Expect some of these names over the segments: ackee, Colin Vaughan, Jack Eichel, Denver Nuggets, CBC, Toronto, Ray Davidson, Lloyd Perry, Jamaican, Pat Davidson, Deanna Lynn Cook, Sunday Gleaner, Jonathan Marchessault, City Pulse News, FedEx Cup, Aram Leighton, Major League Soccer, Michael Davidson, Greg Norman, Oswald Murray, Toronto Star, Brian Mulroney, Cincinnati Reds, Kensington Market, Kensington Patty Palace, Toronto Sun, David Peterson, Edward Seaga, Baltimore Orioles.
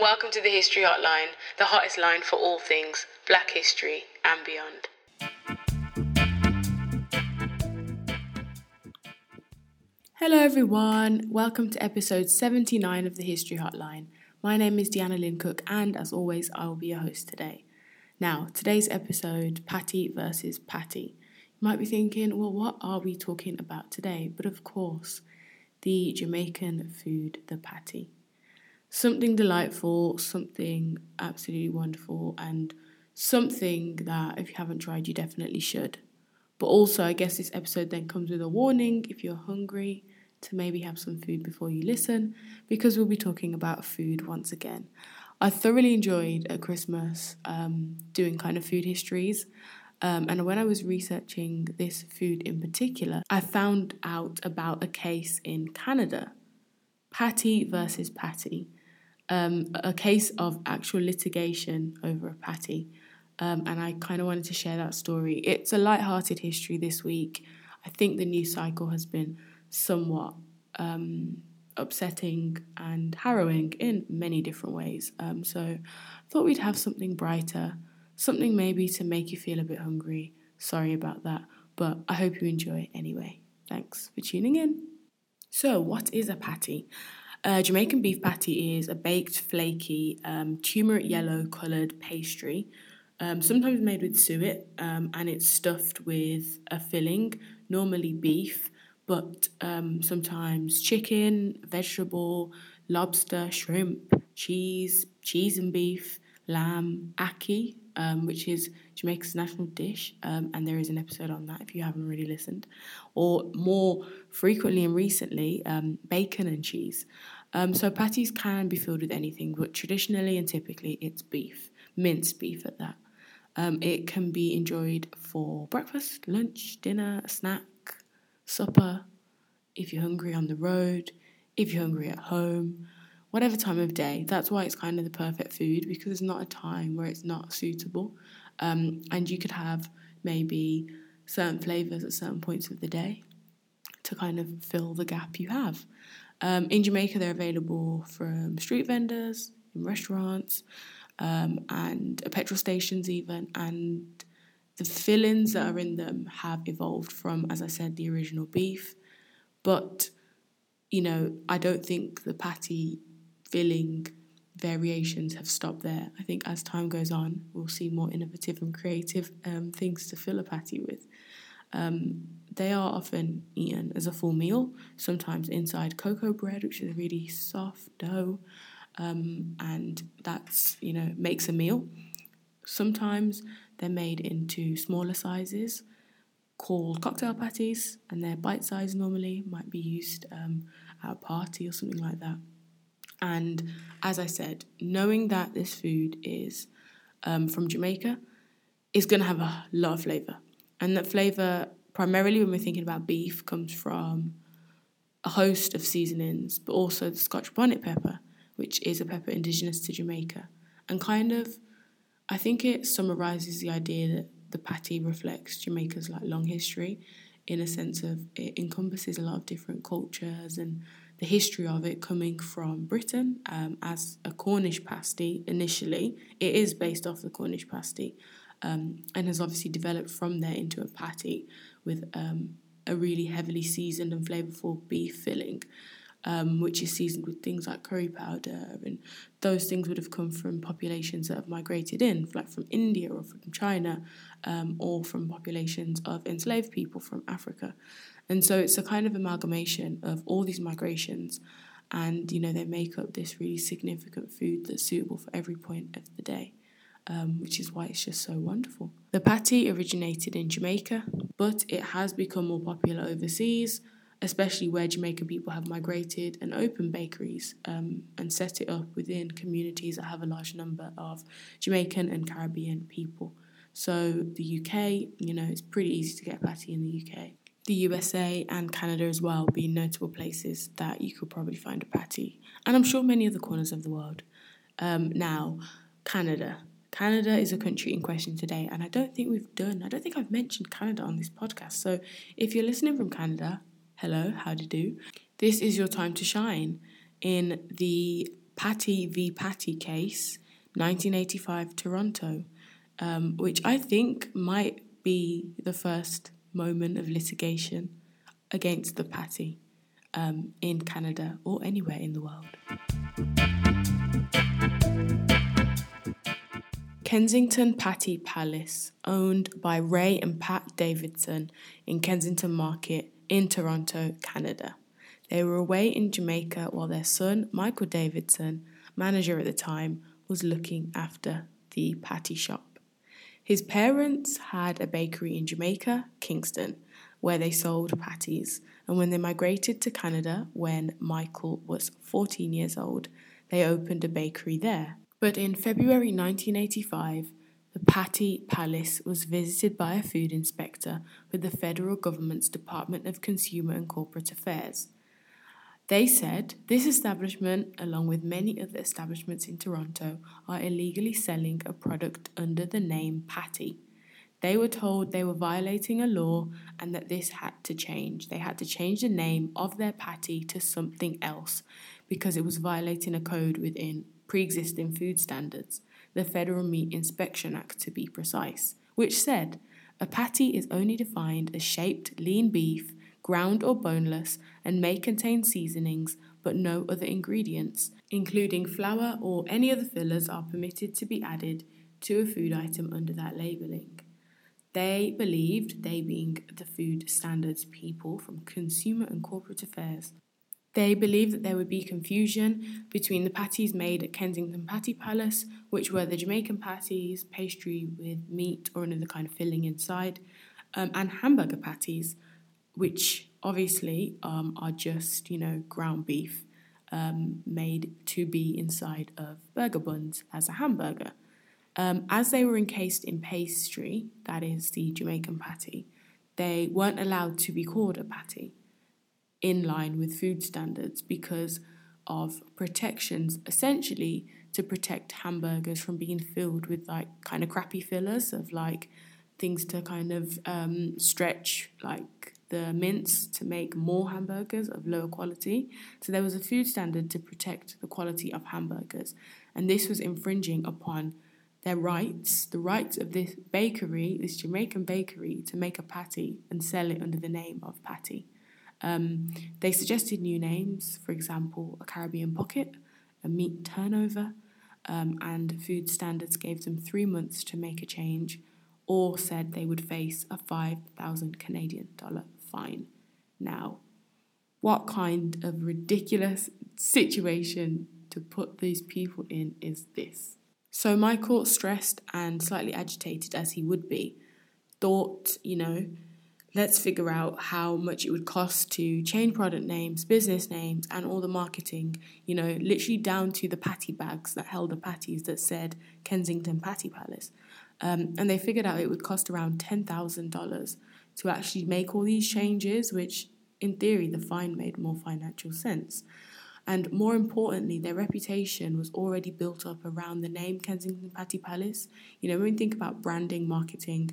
and welcome to the History Hotline, the hottest line for all things Black history and beyond. Hello everyone, welcome to episode 79 of the History Hotline. My name is Deanna Lynn Cook and as always I will be your host today. Now, today's episode, Patty versus Patty. You might be thinking, well, what are we talking about today? But of course, the Jamaican food, the patty. Something delightful, something absolutely wonderful and something that if you haven't tried, you definitely should. But also, I guess this episode then comes with a warning if you're hungry to maybe have some food before you listen, because we'll be talking about food once again. I thoroughly enjoyed at Christmas doing kind of food histories, and when I was researching this food in particular, I found out about a case in Canada, Patty versus Patty, a case of actual litigation over a patty, and I kind of wanted to share that story. It's a light-hearted history this week. I think the news cycle has been somewhat upsetting and harrowing in many different ways. So I thought we'd have something brighter, something maybe to make you feel a bit hungry. Sorry about that, but I hope you enjoy it anyway. Thanks for tuning in. So what is a patty? A Jamaican beef patty is a baked, flaky, turmeric yellow coloured pastry, sometimes made with suet, and it's stuffed with a filling, normally beef, but sometimes chicken, vegetable, lobster, shrimp, cheese and beef, lamb, ackee, which is Jamaica's national dish, and there is an episode on that if you haven't really listened, or more frequently and recently, bacon and cheese. So patties can be filled with anything, but traditionally and typically it's beef, minced beef at that. It can be enjoyed for breakfast, lunch, dinner, a snack, supper, if you're hungry on the road, if you're hungry at home, whatever time of day. That's why it's kind of the perfect food, because there's not a time where it's not suitable, and you could have maybe certain flavours at certain points of the day to kind of fill the gap you have. In Jamaica, they're available from street vendors, in restaurants, and petrol stations even, and the fillings that are in them have evolved from, as I said, the original beef. But, you know, I don't think the patty filling variations have stopped there. I think as time goes on, we'll see more innovative and creative things to fill a patty with. They are often eaten as a full meal, sometimes inside cocoa bread, which is a really soft dough, and that's, you know, makes a meal. Sometimes they're made into smaller sizes called cocktail patties, and they're bite-sized normally, might be used at a party or something like that. And as I said, knowing that this food is from Jamaica is going to have a lot of flavour. And that flavour, primarily when we're thinking about beef, comes from a host of seasonings, but also the Scotch bonnet pepper, which is a pepper indigenous to Jamaica. And kind of, I think it summarises the idea that the patty reflects Jamaica's long history, in a sense of it encompasses a lot of different cultures and the history of it coming from Britain as a Cornish pasty initially. It is based off the Cornish pasty, and has obviously developed from there into a patty with a really heavily seasoned and flavourful beef filling, which is seasoned with things like curry powder, and those things would have come from populations that have migrated in, like from India or from China, or from populations of enslaved people from Africa. And so it's a kind of amalgamation of all these migrations, and, you know, they make up this really significant food that's suitable for every point of the day, which is why it's just so wonderful. The patty originated in Jamaica, but it has become more popular overseas, especially where Jamaican people have migrated and opened bakeries and set it up within communities that have a large number of Jamaican and Caribbean people. So the UK, you know, it's pretty easy to get a patty in the UK. The USA and Canada as well being notable places that you could probably find a patty. And I'm sure many other corners of the world. Now, Canada. Canada is a country in question today, and I don't think I've mentioned Canada on this podcast. So if you're listening from Canada, hello, how do you do? This is your time to shine in the Patty v. Patty case, 1985 Toronto, which I think might be the first moment of litigation against the Patty in Canada or anywhere in the world. Kensington Patty Palace, owned by Ray and Pat Davidson in Kensington Market in Toronto, Canada. They were away in Jamaica while their son, Michael Davidson, manager at the time, was looking after the patty shop. His parents had a bakery in Jamaica, Kingston, where they sold patties, and when they migrated to Canada when Michael was 14 years old, they opened a bakery there. But in February 1985, the Patty Palace was visited by a food inspector with the federal government's Department of Consumer and Corporate Affairs. They said this establishment, along with many other establishments in Toronto, are illegally selling a product under the name Patty. They were told they were violating a law and that this had to change. They had to change the name of their patty to something else because it was violating a code within pre-existing food standards, the Federal Meat Inspection Act to be precise, which said a patty is only defined as shaped lean beef, ground or boneless, and may contain seasonings but no other ingredients, including flour or any other fillers are permitted to be added to a food item under that labelling. They believed, they being the food standards people from Consumer and Corporate Affairs, they believed that there would be confusion between the patties made at Kensington Patty Palace, which were the Jamaican patties, pastry with meat or another kind of filling inside, and hamburger patties, which obviously are just, ground beef made to be inside of burger buns as a hamburger. As they were encased in pastry, that is the Jamaican patty, they weren't allowed to be called a patty in line with food standards because of protections, essentially to protect hamburgers from being filled with kind of crappy fillers of things to kind of stretch the mince to make more hamburgers of lower quality. So there was a food standard to protect the quality of hamburgers, and this was infringing upon their rights, the rights of this bakery, this Jamaican bakery, to make a patty and sell it under the name of Patty. They suggested new names, for example, a Caribbean pocket, a meat turnover, and food standards gave them 3 months to make a change, or said they would face a $5,000 Canadian fine. Now, what kind of ridiculous situation to put these people in is this? So Michael, stressed and slightly agitated as he would be, thought, let's figure out how much it would cost to change product names, business names, and all the marketing, literally down to the patty bags that held the patties that said Kensington Patty Palace. And they figured out it would cost around $10,000 to actually make all these changes, which in theory the fine made more financial sense. And more importantly, their reputation was already built up around the name Kensington Patty Palace. When we think about branding, marketing,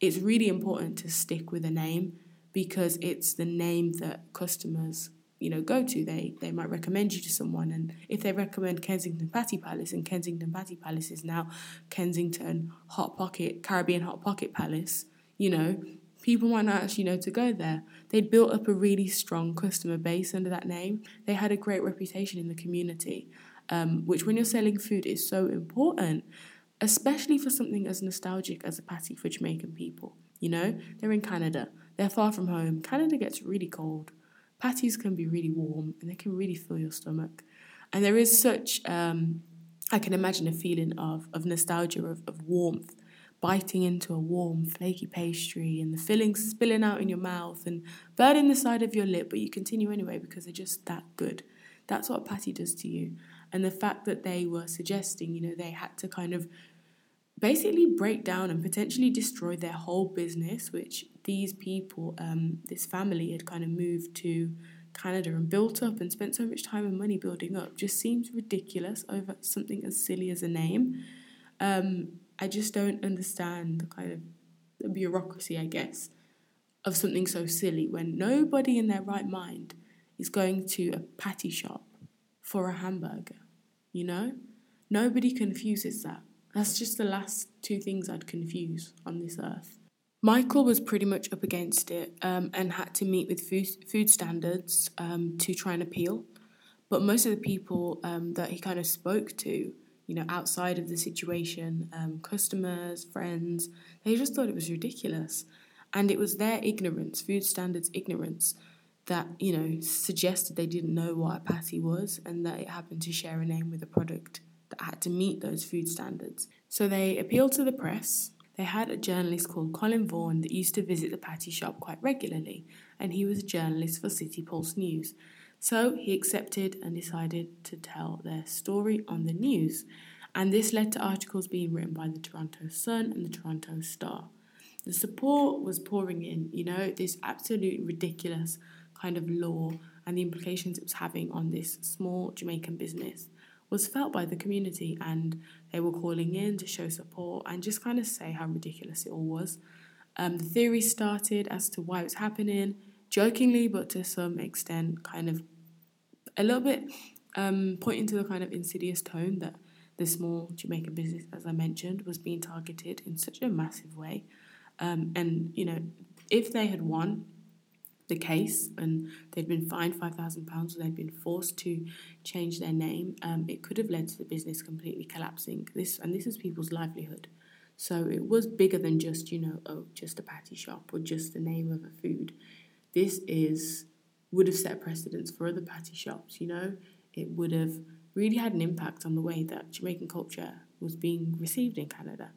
it's really important to stick with a name because it's the name that customers, go to. They might recommend you to someone, and if they recommend Kensington Patty Palace and Kensington Patty Palace is now Kensington Hot Pocket, Caribbean Hot Pocket Palace, people might not actually know to go there. They built up a really strong customer base under that name. They had a great reputation in the community, which when you're selling food is so important, especially for something as nostalgic as a patty for Jamaican people. They're in Canada. They're far from home. Canada gets really cold. Patties can be really warm and they can really fill your stomach. And there is such, I can imagine a feeling of nostalgia, of warmth, biting into a warm, flaky pastry and the filling spilling out in your mouth and burning the side of your lip, but you continue anyway because they're just that good. That's what a patty does to you. And the fact that they were suggesting, they had to kind of basically break down and potentially destroy their whole business, which these people, this family had kind of moved to Canada and built up and spent so much time and money building up, just seems ridiculous over something as silly as a name. I just don't understand the kind of the bureaucracy, I guess, of something so silly when nobody in their right mind is going to a patty shop for a hamburger. you know? Nobody confuses that. That's just the last two things I'd confuse on this earth. Michael was pretty much up against it and had to meet with food standards to try and appeal. But most of the people that he kind of spoke to, you know, outside of the situation, customers, friends, they just thought it was ridiculous. And it was their ignorance, food standards ignorance, that, you know, suggested they didn't know what a patty was and that it happened to share a name with a product that had to meet those food standards. So they appealed to the press. They had a journalist called Colin Vaughan that used to visit the patty shop quite regularly, and he was a journalist for City Pulse News. So he accepted and decided to tell their story on the news, and this led to articles being written by the Toronto Sun and the Toronto Star. The support was pouring in, you know, this absolute ridiculous kind of law and the implications it was having on this small Jamaican business was felt by the community, and they were calling in to show support and just kind of say how ridiculous it all was. The theory started as to why it was happening, jokingly but to some extent kind of a little bit pointing to the kind of insidious tone that the small Jamaican business, as I mentioned, was being targeted in such a massive way. And, you know, if they had won the case and they'd been fined £5,000 or they'd been forced to change their name, it could have led to the business completely collapsing. This is people's livelihood. So it was bigger than just, you know, oh, just a patty shop or just the name of a food. This would have set precedents for other patty shops, you know. It would have really had an impact on the way that Jamaican culture was being received in Canada.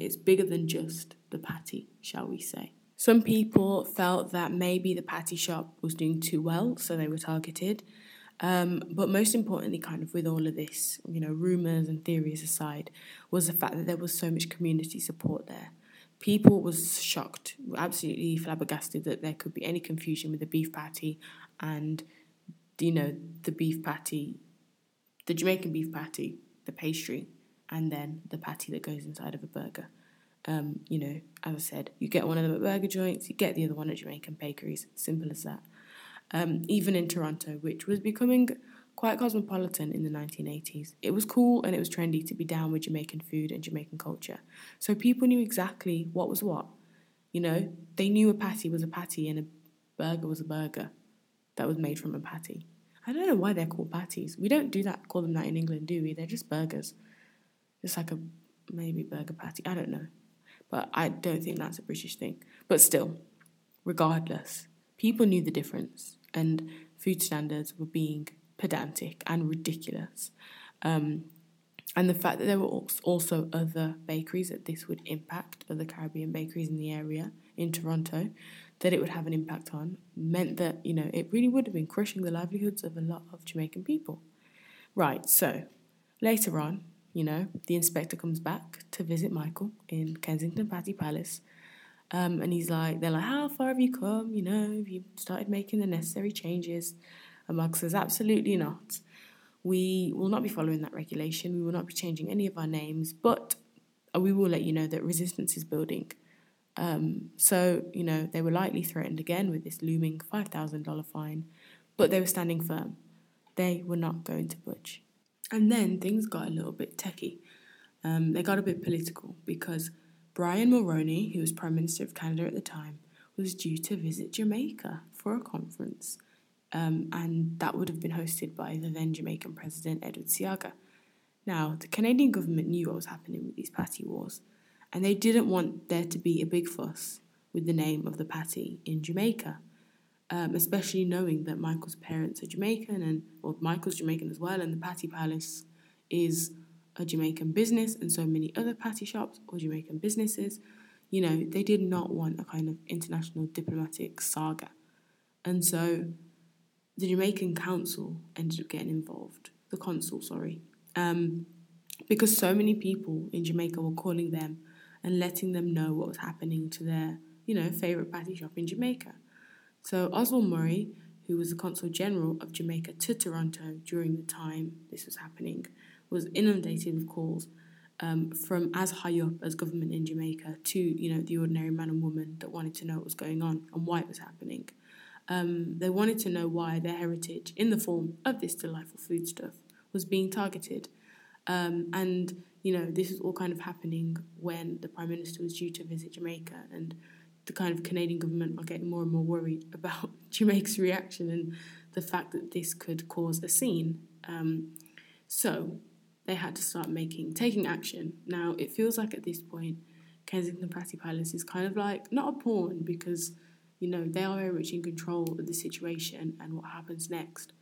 It's bigger than just the patty, shall we say. Some people felt that maybe the patty shop was doing too well, so they were targeted. But most importantly, kind of with all of this, you know, rumours and theories aside, was the fact that there was so much community support there. People was shocked, absolutely flabbergasted that there could be any confusion with the beef patty and, you know, the beef patty, the Jamaican beef patty, the pastry, and then the patty that goes inside of a burger. You know, as I said, you get one of them at burger joints, you get the other one at Jamaican bakeries, simple as that. Even in Toronto, which was becoming quite cosmopolitan in the 1980s, it was cool and it was trendy to be down with Jamaican food and Jamaican culture. So people knew exactly what was what. You know, they knew a patty was a patty and a burger was a burger that was made from a patty. I don't know why they're called patties. We don't call them that in England, do we? They're just burgers. It's like a maybe burger patty, I don't know. But I don't think that's a British thing. But still, regardless, people knew the difference and food standards were being pedantic and ridiculous. And the fact that there were also other bakeries that this would impact, other Caribbean bakeries in the area, in Toronto, that it would have an impact on, meant that, you know, it really would have been crushing the livelihoods of a lot of Jamaican people. Right, so later on, you know, the inspector comes back to visit Michael in Kensington Patty Palace, and they're like, how far have you come? You know, have you started making the necessary changes? And Michael says, absolutely not. We will not be following that regulation. We will not be changing any of our names, but we will let you know that resistance is building. So, you know, they were likely threatened again with this looming $5,000 fine, but they were standing firm. They were not going to budge. And then things got a little bit techie. They got a bit political because Brian Mulroney, who was Prime Minister of Canada at the time, was due to visit Jamaica for a conference, and that would have been hosted by the then Jamaican President Edward Seaga. Now, the Canadian government knew what was happening with these patty wars, and they didn't want there to be a big fuss with the name of the patty in Jamaica. Especially knowing that Michael's parents are Jamaican, or Michael's Jamaican as well, and the Patty Palace is a Jamaican business, and so many other patty shops or Jamaican businesses, you know, they did not want a kind of international diplomatic saga. And so the Jamaican Council ended up getting involved, the consul, sorry, because so many people in Jamaica were calling them and letting them know what was happening to their, you know, favourite patty shop in Jamaica. So Oswald Murray, who was the Consul General of Jamaica to Toronto during the time this was happening, was inundated with calls from as high up as government in Jamaica to, you know, the ordinary man and woman that wanted to know what was going on and why it was happening. They wanted to know why their heritage, in the form of this delightful foodstuff, was being targeted. And, you know, this is all kind of happening when the Prime Minister was due to visit Jamaica, and the kind of Canadian government were getting more and more worried about Jamaica's reaction and the fact that this could cause a scene. So they had to start taking action. Now, it feels like at this point, Kensington Patty Palace is kind of like, not a pawn, because, you know, they are very much in control of the situation and what happens next,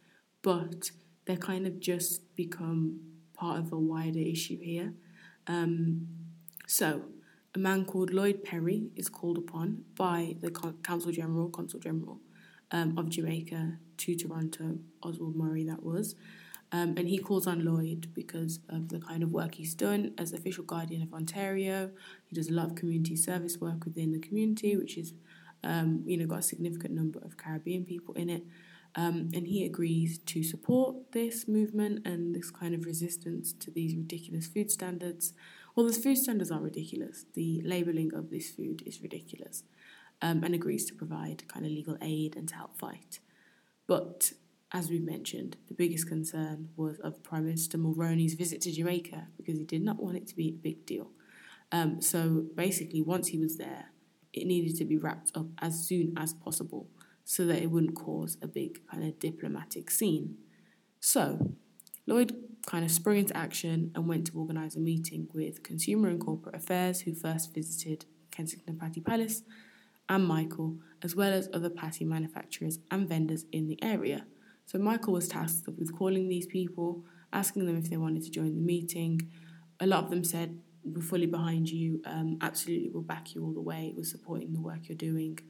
but they're kind of just become part of a wider issue here. So a man called Lloyd Perry is called upon by the Consul General of Jamaica to Toronto, Oswald Murray that was, and he calls on Lloyd because of the kind of work he's done as official guardian of Ontario. He does a lot of community service work within the community, which is, you know, got a significant number of Caribbean people in it. And he agrees to support this movement and this kind of resistance to these ridiculous food standards. Well, the food standards are ridiculous. The labelling of this food is ridiculous, and agrees to provide kind of legal aid and to help fight. But as we've mentioned, the biggest concern was of Prime Minister Mulroney's visit to Jamaica, because he did not want it to be a big deal. So basically, once he was there, it needed to be wrapped up as soon as possible, so that it wouldn't cause a big kind of diplomatic scene. So Lloyd kind of sprung into action and went to organise a meeting with Consumer and Corporate Affairs, who first visited Kensington Patty Palace, and Michael, as well as other patty manufacturers and vendors in the area. So Michael was tasked with calling these people, asking them if they wanted to join the meeting. A lot of them said, "We're fully behind you, absolutely, we'll back you all the way, we're supporting the work you're doing."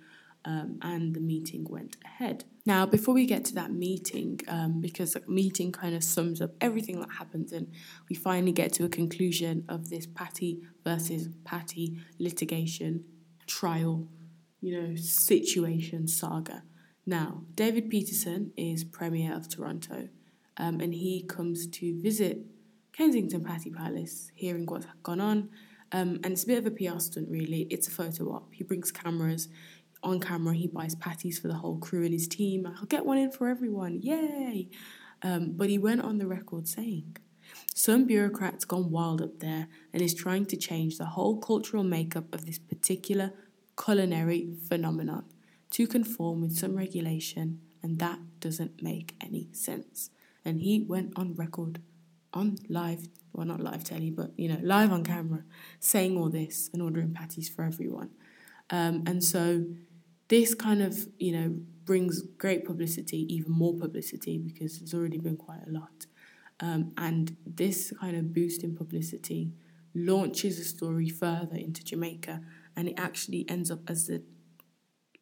And the meeting went ahead. Now, before we get to that meeting, because the meeting kind of sums up everything that happens, and we finally get to a conclusion of this patty versus patty litigation trial, you know, situation saga. Now, David Peterson is Premier of Toronto, and he comes to visit Kensington Patty Palace, hearing what's gone on, and it's a bit of a PR stunt, really. It's a photo op. He brings cameras. On camera, he buys patties for the whole crew and his team. "I'll get one in for everyone, yay!" But he went on the record saying, "Some bureaucrat's gone wild up there and is trying to change the whole cultural makeup of this particular culinary phenomenon to conform with some regulation, and that doesn't make any sense." And he went on record, on live, well, not live telly, but, you know, live on camera, saying all this and ordering patties for everyone. And so this kind of, you know, brings great publicity, even more publicity, because it's already been quite a lot. And this kind of boost in publicity launches the story further into Jamaica, and it actually ends up as the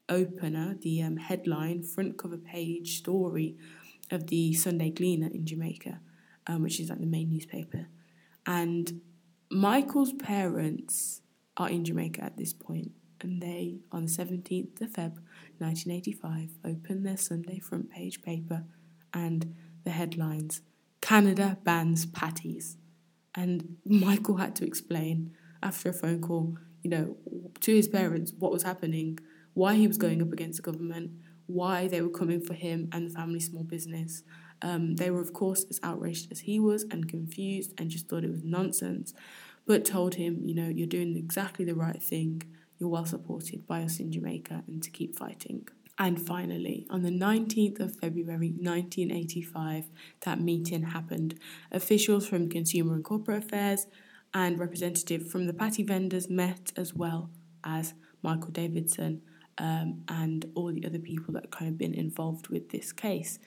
opener, the headline, front cover page story of the Sunday Gleaner in Jamaica, which is like the main newspaper. And Michael's parents are in Jamaica at this point, and they, on the 17th of Feb 1985, opened their Sunday front page paper, and the headlines, "Canada bans patties." And Michael had to explain, after a phone call, you know, to his parents what was happening, why he was going up against the government, why they were coming for him and the family small business. They were, of course, as outraged as he was, and confused, and just thought it was nonsense, but told him, you know, "You're doing exactly the right thing. You're well supported by us in Jamaica, and to keep fighting." And finally, on the 19th of February 1985, that meeting happened. Officials from Consumer and Corporate Affairs and representatives from the patty vendors met, as well as Michael Davidson and all the other people that have kind of been involved with this case.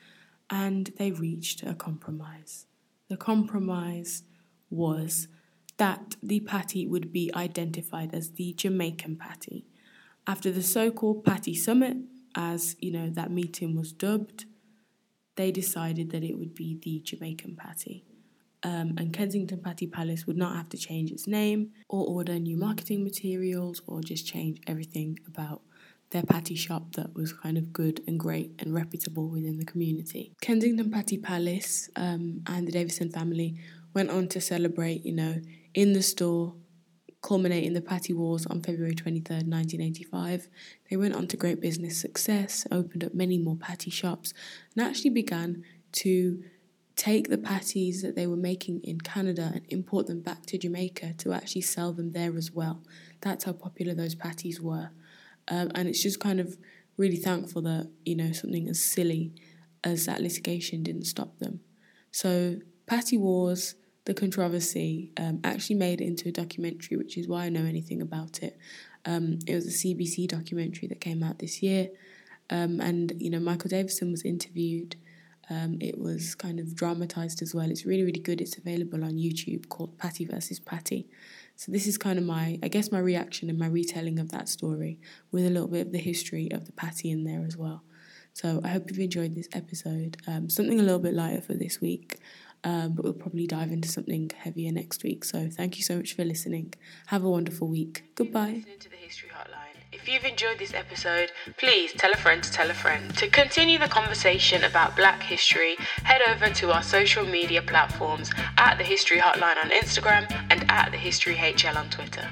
And they reached a compromise. The compromise was that the patty would be identified as the Jamaican patty. After the so-called patty summit, as, you know, that meeting was dubbed, they decided that it would be the Jamaican patty. And Kensington Patty Palace would not have to change its name or order new marketing materials or just change everything about their patty shop that was kind of good and great and reputable within the community. Kensington Patty Palace and the Davidson family went on to celebrate, you know, in the store, culminating the patty wars on February 23rd, 1985. They went on to great business success, opened up many more patty shops, and actually began to take the patties that they were making in Canada and import them back to Jamaica to actually sell them there as well. That's how popular those patties were. And it's just kind of really thankful that, you know, something as silly as that litigation didn't stop them. So patty wars, the controversy, actually made it into a documentary, which is why I know anything about it. It was a CBC documentary that came out this year. And, you know, Michael Davidson was interviewed. It was kind of dramatised as well. It's really, really good. It's available on YouTube, called Patty versus Patty. So this is kind of my, I guess, my reaction and my retelling of that story, with a little bit of the history of the patty in there as well. So I hope you've enjoyed this episode. Something a little bit lighter for this week, but we'll probably dive into something heavier next week. So thank you so much for listening. Have a wonderful week. Goodbye. Listening to the History Hotline. If you've enjoyed this episode, please tell a friend to tell a friend. To continue the conversation about Black history, head over to our social media platforms at The History Hotline on Instagram and at The History HL on Twitter.